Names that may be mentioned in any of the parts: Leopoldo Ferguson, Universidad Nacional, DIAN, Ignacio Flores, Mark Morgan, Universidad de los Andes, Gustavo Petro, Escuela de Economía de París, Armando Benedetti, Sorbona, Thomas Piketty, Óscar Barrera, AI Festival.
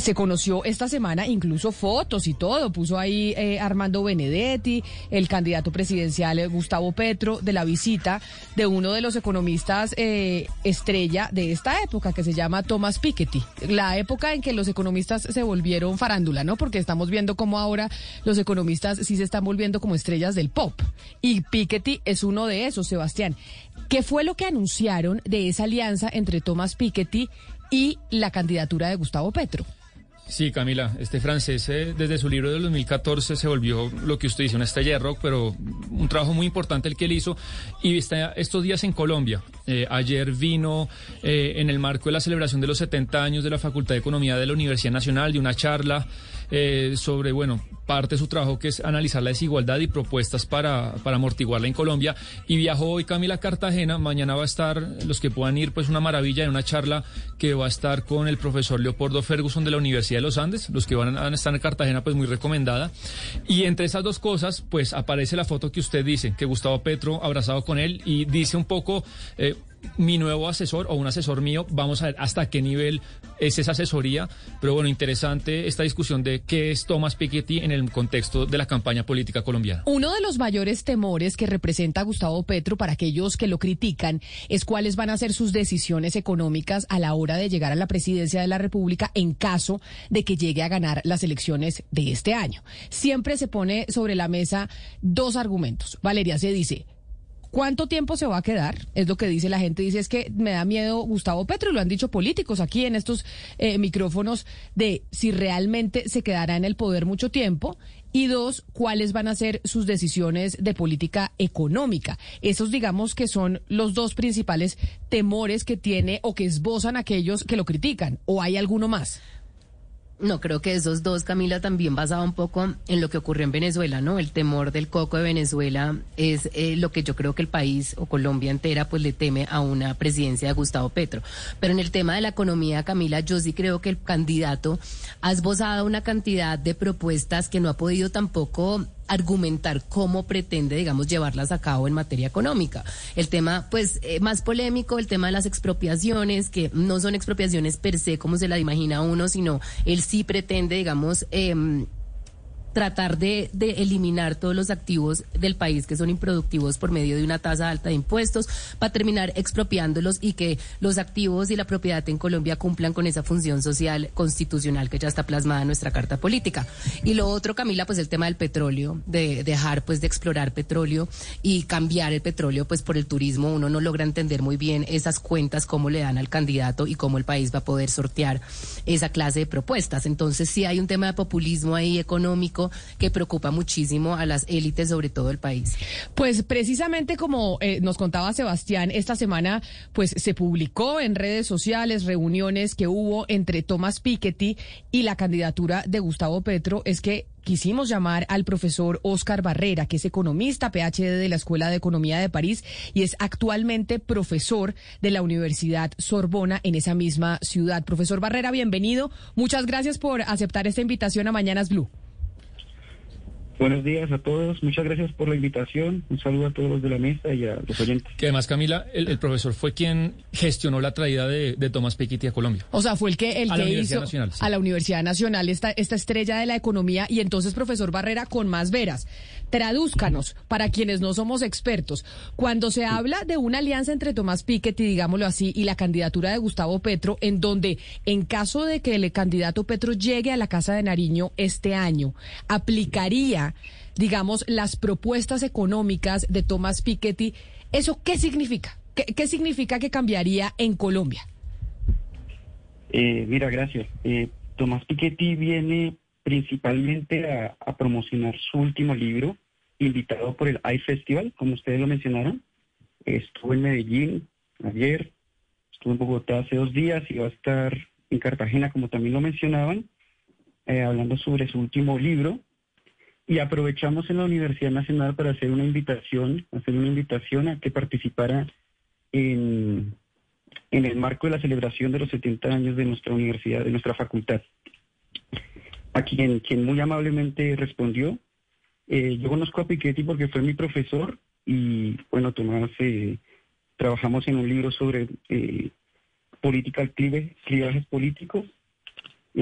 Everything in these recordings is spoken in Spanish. Se conoció esta semana incluso fotos y todo, puso ahí Armando Benedetti, el candidato presidencial Gustavo Petro, de la visita de uno de los economistas estrella de esta época, que se llama Thomas Piketty, la época en que los economistas se volvieron farándula, ¿no? Porque estamos viendo cómo ahora los economistas sí se están volviendo como estrellas del pop, y Piketty es uno de esos, Sebastián. ¿Qué fue lo que anunciaron de esa alianza entre Thomas Piketty y la candidatura de Gustavo Petro? Sí, Camila, este francés desde su libro del 2014 se volvió lo que usted dice, una estrella de rock, pero un trabajo muy importante el que él hizo, y está estos días en Colombia. Ayer vino en el marco de la celebración de los 70 años de la Facultad de Economía de la Universidad Nacional, de una charla sobre, bueno, parte de su trabajo que es analizar la desigualdad y propuestas para amortiguarla en Colombia, y viajó hoy Camila a Cartagena. Mañana va a estar, los que puedan ir, pues una maravilla, en una charla que va a estar con el profesor Leopoldo Ferguson de la Universidad de los Andes. Los que van a estar en Cartagena, pues muy recomendada. Y entre esas dos cosas, pues aparece la foto que usted dice, que Gustavo Petro abrazado con él, y dice un poco... mi nuevo asesor o un asesor mío. Vamos a ver hasta qué nivel es esa asesoría, pero bueno, interesante esta discusión de qué es Thomas Piketty en el contexto de la campaña política colombiana. Uno de los mayores temores que representa Gustavo Petro para aquellos que lo critican es cuáles van a ser sus decisiones económicas a la hora de llegar a la presidencia de la República en caso de que llegue a ganar las elecciones de este año. Siempre se pone sobre la mesa dos argumentos. Valeria, se dice... ¿Cuánto tiempo se va a quedar? Es lo que dice la gente, dice es que me da miedo Gustavo Petro, y lo han dicho políticos aquí en estos micrófonos, de si realmente se quedará en el poder mucho tiempo. Y dos, ¿cuáles van a ser sus decisiones de política económica? Esos, digamos, que son los dos principales temores que tiene o que esbozan aquellos que lo critican. ¿O hay alguno más? No, creo que esos dos, Camila, también basado un poco en lo que ocurrió en Venezuela, ¿no? El temor del coco de Venezuela es lo que yo creo que el país o Colombia entera pues le teme a una presidencia de Gustavo Petro. Pero en el tema de la economía, Camila, yo sí creo que el candidato ha esbozado una cantidad de propuestas que no ha podido tampoco argumentar cómo pretende, digamos, llevarlas a cabo en materia económica. El tema, pues, más polémico, el tema de las expropiaciones, que no son expropiaciones per se, como se la imagina uno, sino él sí pretende, digamos, tratar de eliminar todos los activos del país que son improductivos por medio de una tasa alta de impuestos, para terminar expropiándolos y que los activos y la propiedad en Colombia cumplan con esa función social constitucional que ya está plasmada en nuestra carta política. Y lo otro, Camila, pues el tema del petróleo, de dejar pues de explorar petróleo y cambiar el petróleo pues por el turismo. Uno no logra entender muy bien esas cuentas, cómo le dan al candidato y cómo el país va a poder sortear esa clase de propuestas. Entonces sí hay un tema de populismo ahí económico que preocupa muchísimo a las élites, sobre todo el país. Pues precisamente como nos contaba Sebastián, esta semana pues se publicó en redes sociales reuniones que hubo entre Thomas Piketty y la candidatura de Gustavo Petro. Es que quisimos llamar al profesor Óscar Barrera, que es economista, PhD de la Escuela de Economía de París, y es actualmente profesor de la Universidad Sorbona en esa misma ciudad. Profesor Barrera, bienvenido. Muchas gracias por aceptar esta invitación a Mañanas Blue. Buenos días a todos, muchas gracias por la invitación, un saludo a todos los de la mesa y a los oyentes. Que además, Camila, el profesor fue quien gestionó la traída de Thomas Piketty a Colombia. O sea, fue el que hizo a la Universidad Nacional esta estrella de la economía. Y entonces, profesor Barrera, con más veras, tradúzcanos para quienes no somos expertos. Cuando se habla de una alianza entre Thomas Piketty, digámoslo así, y la candidatura de Gustavo Petro, en donde, en caso de que el candidato Petro llegue a la Casa de Nariño este año, aplicaría, digamos, las propuestas económicas de Thomas Piketty, ¿eso qué significa? ¿Qué significa que cambiaría en Colombia? Mira, gracias. Thomas Piketty viene principalmente a promocionar su último libro, invitado por el AI Festival, como ustedes lo mencionaron. Estuvo en Medellín ayer, estuvo en Bogotá hace 2 días y va a estar en Cartagena, como también lo mencionaban, hablando sobre su último libro. Y aprovechamos en la Universidad Nacional para hacer una invitación a que participara en el marco de la celebración de los 70 años de nuestra universidad, de nuestra facultad. A quien muy amablemente respondió. Yo conozco a Piketty porque fue mi profesor y, bueno, Tomás, trabajamos en un libro sobre política, clivajes políticos.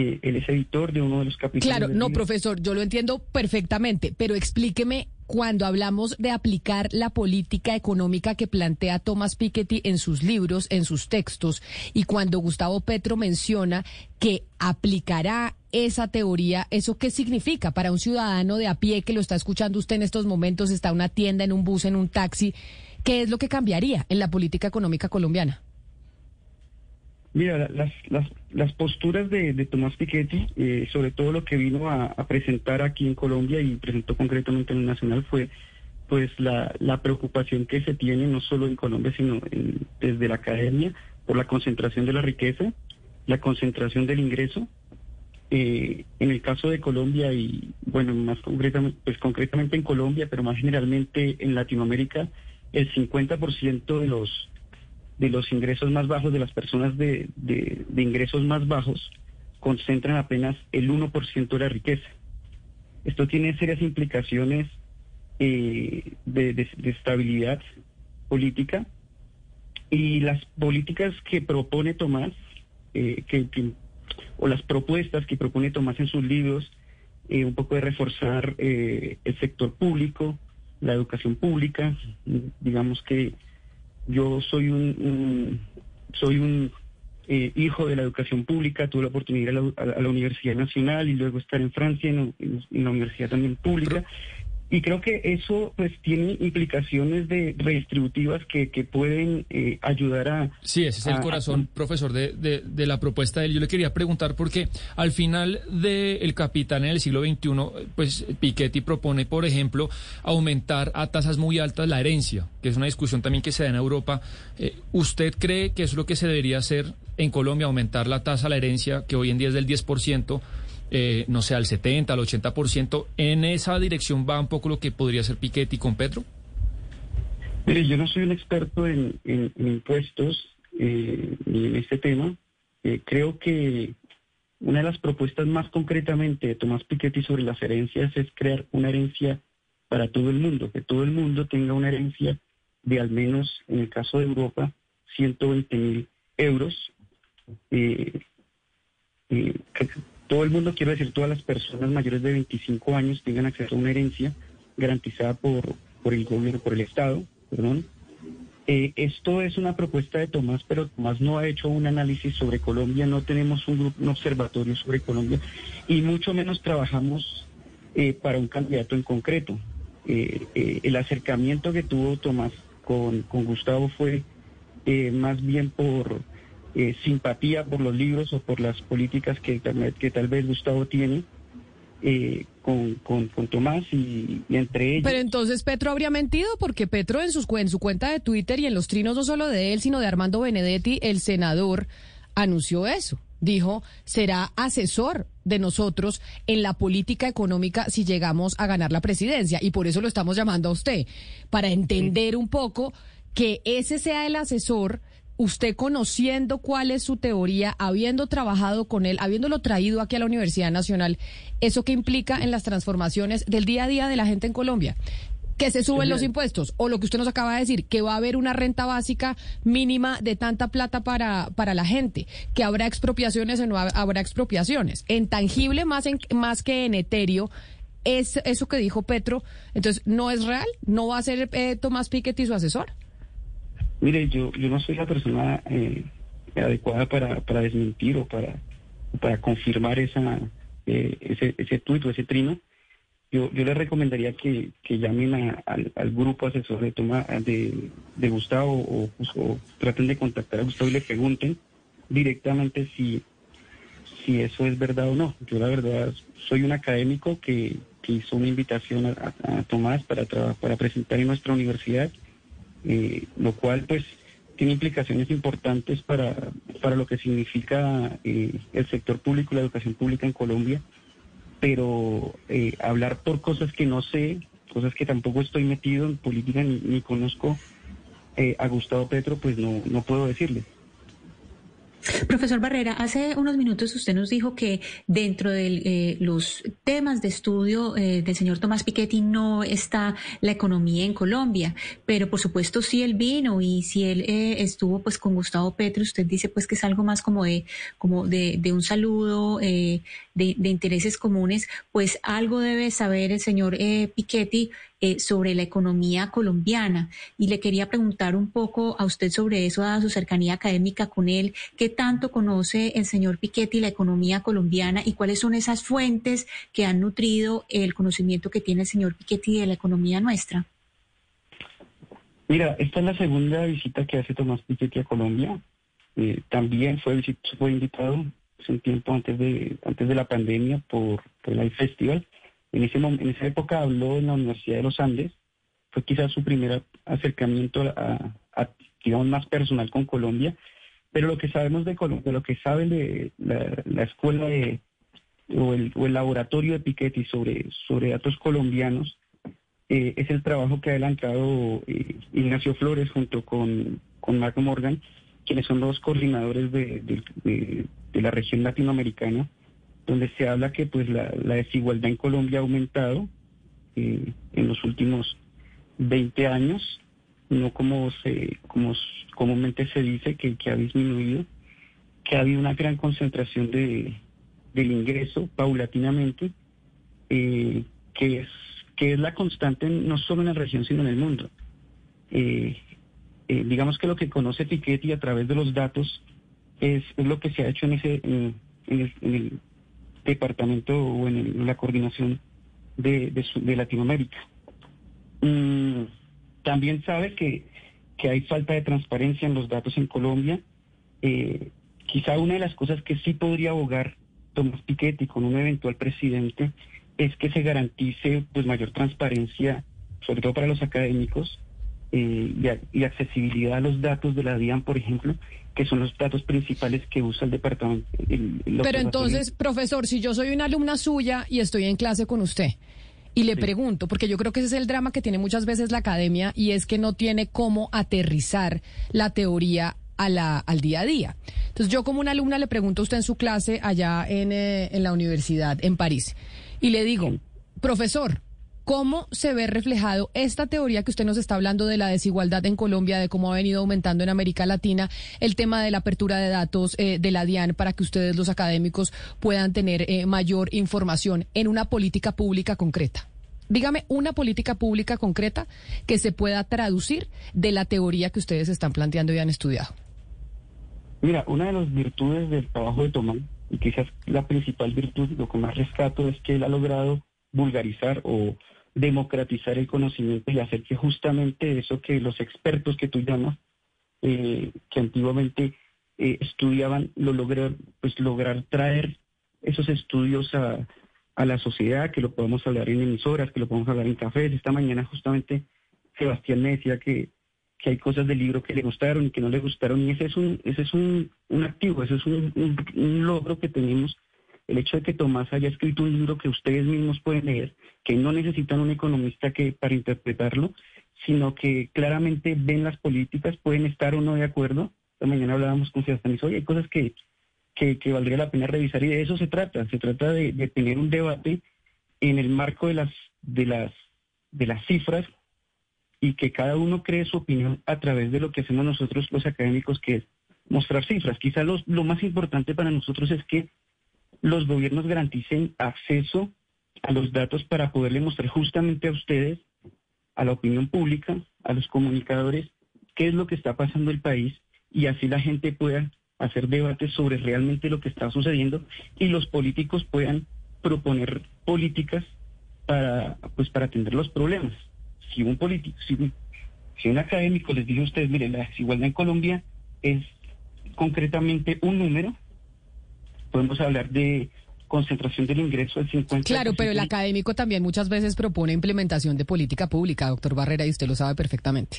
él es editor de uno de los capítulos. Claro, no, profesor, yo lo entiendo perfectamente, pero explíqueme, cuando hablamos de aplicar la política económica que plantea Thomas Piketty en sus libros, en sus textos, y cuando Gustavo Petro menciona que aplicará esa teoría, ¿eso qué significa para un ciudadano de a pie que lo está escuchando usted en estos momentos, está en una tienda, en un bus, en un taxi? ¿Qué es lo que cambiaría en la política económica colombiana? Mira, las posturas de Thomas Piketty, sobre todo lo que vino a presentar aquí en Colombia y presentó concretamente en el Nacional, fue pues la preocupación que se tiene no solo en Colombia, sino desde la academia, por la concentración de la riqueza, la concentración del ingreso. En el caso de Colombia y, bueno, más concretamente en Colombia, pero más generalmente en Latinoamérica, el 50% de los ingresos más bajos, de las personas de ingresos más bajos, concentran apenas el 1% de la riqueza. Esto tiene serias implicaciones de estabilidad política, y las políticas que propone Tomás, o las propuestas que propone Tomás en sus libros, un poco de reforzar el sector público, la educación pública. Digamos que yo soy un hijo de la educación pública, tuve la oportunidad de ir a la Universidad Nacional y luego estar en Francia, en la universidad también pública, y creo que eso pues tiene implicaciones redistributivas que pueden ayudar a... Sí, ese es el corazón, profesor, de la propuesta de él. Yo le quería preguntar porque al final de El Capital en el siglo XXI, pues Piketty propone, por ejemplo, aumentar a tasas muy altas la herencia, que es una discusión también que se da en Europa. ¿Usted cree que eso es lo que se debería hacer en Colombia, aumentar la tasa a la herencia, que hoy en día es del 10%? No sé, al 70, al 80%, ¿en esa dirección va un poco lo que podría hacer Piketty con Petro? Mire, yo no soy un experto en impuestos ni en este tema. Creo que una de las propuestas más concretamente de Tomás Piketty sobre las herencias es crear una herencia para todo el mundo, que todo el mundo tenga una herencia de al menos, en el caso de Europa, 120.000 euros. Todo el mundo, quiero decir, todas las personas mayores de 25 años tengan acceso a una herencia garantizada por el gobierno, por el Estado, perdón. Esto es una propuesta de Tomás, pero Tomás no ha hecho un análisis sobre Colombia, no tenemos un observatorio sobre Colombia, y mucho menos trabajamos para un candidato en concreto. El acercamiento que tuvo Tomás con Gustavo fue más bien por... simpatía por los libros o por las políticas que tal vez Gustavo tiene con Tomás y entre ellos. Pero entonces Petro habría mentido, porque Petro en su cuenta de Twitter y en los trinos no solo de él, sino de Armando Benedetti, el senador, anunció eso. Dijo, será asesor de nosotros en la política económica si llegamos a ganar la presidencia, y por eso lo estamos llamando a usted, para entender un poco que ese sea el asesor. Usted, conociendo cuál es su teoría, habiendo trabajado con él, habiéndolo traído aquí a la Universidad Nacional, ¿eso qué implica en las transformaciones del día a día de la gente en Colombia? Que se suben los impuestos, o lo que usted nos acaba de decir, que va a haber una renta básica mínima de tanta plata para la gente, que habrá expropiaciones o no habrá expropiaciones, en tangible más que en etéreo. Es eso que dijo Petro, entonces, ¿no es real? ¿No va a ser Tomás Piketty su asesor? Mire, yo no soy la persona adecuada para desmentir o para confirmar ese tuit o ese trino. Yo le recomendaría que llamen al grupo asesor de Gustavo o traten de contactar a Gustavo y le pregunten directamente si eso es verdad o no. Yo la verdad soy un académico que hizo una invitación a Tomás para presentar en nuestra universidad. Lo cual pues tiene implicaciones importantes para lo que significa el sector público, la educación pública en Colombia, pero hablar por cosas que no sé, cosas que tampoco estoy metido en política ni conozco a Gustavo Petro, pues no puedo decirle. Profesor Barrera, hace unos minutos usted nos dijo que dentro de los temas de estudio del señor Thomas Piketty no está la economía en Colombia, pero por supuesto sí él vino y si él estuvo pues con Gustavo Petro, usted dice pues que es algo más como de un saludo de intereses comunes, pues algo debe saber el señor Piketty sobre la economía colombiana y le quería preguntar un poco a usted sobre eso, a su cercanía académica con él, ¿qué tanto conoce el señor Piketty la economía colombiana y cuáles son esas fuentes que han nutrido el conocimiento que tiene el señor Piketty de la economía nuestra? Mira, esta es la segunda visita que hace Tomás Piketty a Colombia, también fue invitado un tiempo antes de la pandemia por el AI Festival. En esa época habló en la Universidad de los Andes, fue quizás su primer acercamiento digamos, más personal con Colombia, pero lo que sabemos de Colombia, lo que sabe de la escuela o el laboratorio de Piketty sobre datos colombianos es el trabajo que ha adelantado Ignacio Flores junto con Mark Morgan, quienes son los coordinadores de la región latinoamericana, donde se habla que pues la desigualdad en Colombia ha aumentado en los últimos 20 años, no como comúnmente se dice que ha disminuido, que ha habido una gran concentración del ingreso paulatinamente, que es la constante no solo en la región sino en el mundo. Digamos que lo que conoce Piketty a través de los datos es lo que se ha hecho en el departamento o en la coordinación de Latinoamérica. También sabe que hay falta de transparencia en los datos en Colombia. Quizá una de las cosas que sí podría abogar Thomas Piketty con un eventual presidente es que se garantice pues mayor transparencia, sobre todo para los académicos, y accesibilidad a los datos de la DIAN, por ejemplo, que son los datos principales que usa el departamento. Pero entonces, profesor, si yo soy una alumna suya y estoy en clase con usted y le pregunto, porque yo creo que ese es el drama que tiene muchas veces la academia y es que no tiene cómo aterrizar la teoría al día a día. Entonces yo como una alumna le pregunto a usted en su clase allá en la universidad en París y le digo, profesor, ¿cómo se ve reflejado esta teoría que usted nos está hablando de la desigualdad en Colombia, de cómo ha venido aumentando en América Latina, el tema de la apertura de datos de la DIAN para que ustedes los académicos puedan tener mayor información en una política pública concreta? Dígame una política pública concreta que se pueda traducir de la teoría que ustedes están planteando y han estudiado. Mira, una de las virtudes del trabajo de Tomás, y quizás la principal virtud, lo que más rescato, es que él ha logrado vulgarizar o democratizar el conocimiento y hacer que justamente eso que los expertos que tú llamas, que antiguamente estudiaban, lograr traer esos estudios a la sociedad, que lo podemos hablar en emisoras, que lo podemos hablar en cafés. Esta mañana justamente Sebastián me decía que hay cosas del libro que le gustaron y que no le gustaron, y ese es un activo, ese es un logro que tenemos. El hecho de que Tomás haya escrito un libro que ustedes mismos pueden leer, que no necesitan un economista para interpretarlo, sino que claramente ven las políticas, pueden estar o no de acuerdo. Esta mañana hablábamos con Sebastián, hoy hay cosas que valdría la pena revisar y de eso se trata. Se trata de tener un debate en el marco de las cifras y que cada uno cree su opinión a través de lo que hacemos nosotros los académicos, que es mostrar cifras. Quizá lo más importante para nosotros es que los gobiernos garanticen acceso a los datos para poderle mostrar justamente a ustedes, a la opinión pública, a los comunicadores, qué es lo que está pasando en el país y así la gente pueda hacer debates sobre realmente lo que está sucediendo y los políticos puedan proponer políticas para atender los problemas. Si un político, si un académico les dice a ustedes, miren, la desigualdad en Colombia es concretamente un número, podemos hablar de concentración del ingreso al 50%. Claro, pero el académico también muchas veces propone implementación de política pública, doctor Barrera, y usted lo sabe perfectamente.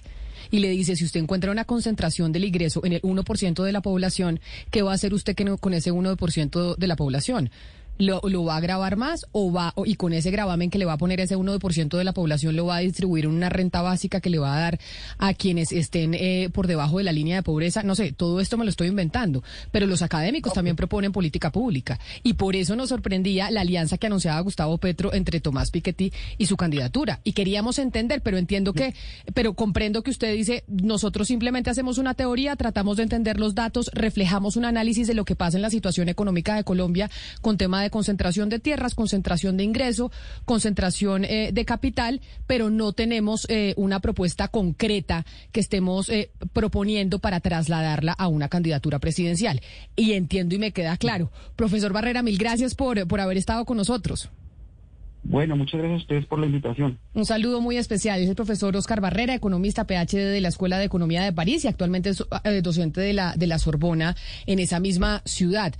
Y le dice, si usted encuentra una concentración del ingreso en el 1% de la población, ¿qué va a hacer usted con ese 1% de la población? lo va a gravar más y con ese gravamen que le va a poner ese 1% de la población lo va a distribuir en una renta básica que le va a dar a quienes estén por debajo de la línea de pobreza. No sé, todo esto me lo estoy inventando, pero los académicos también proponen política pública y por eso nos sorprendía la alianza que anunciaba Gustavo Petro entre Tomás Piketty y su candidatura, y queríamos entender, pero comprendo que usted dice, nosotros simplemente hacemos una teoría, tratamos de entender los datos, reflejamos un análisis de lo que pasa en la situación económica de Colombia con tema de concentración de tierras, concentración de ingreso, concentración de capital, pero no tenemos una propuesta concreta que estemos proponiendo para trasladarla a una candidatura presidencial. Y entiendo y me queda claro. Profesor Barrera, mil gracias por haber estado con nosotros. Bueno, muchas gracias a ustedes por la invitación. Un saludo muy especial. Es el profesor Óscar Barrera, economista PhD de la Escuela de Economía de París y actualmente es docente de la Sorbona en esa misma ciudad.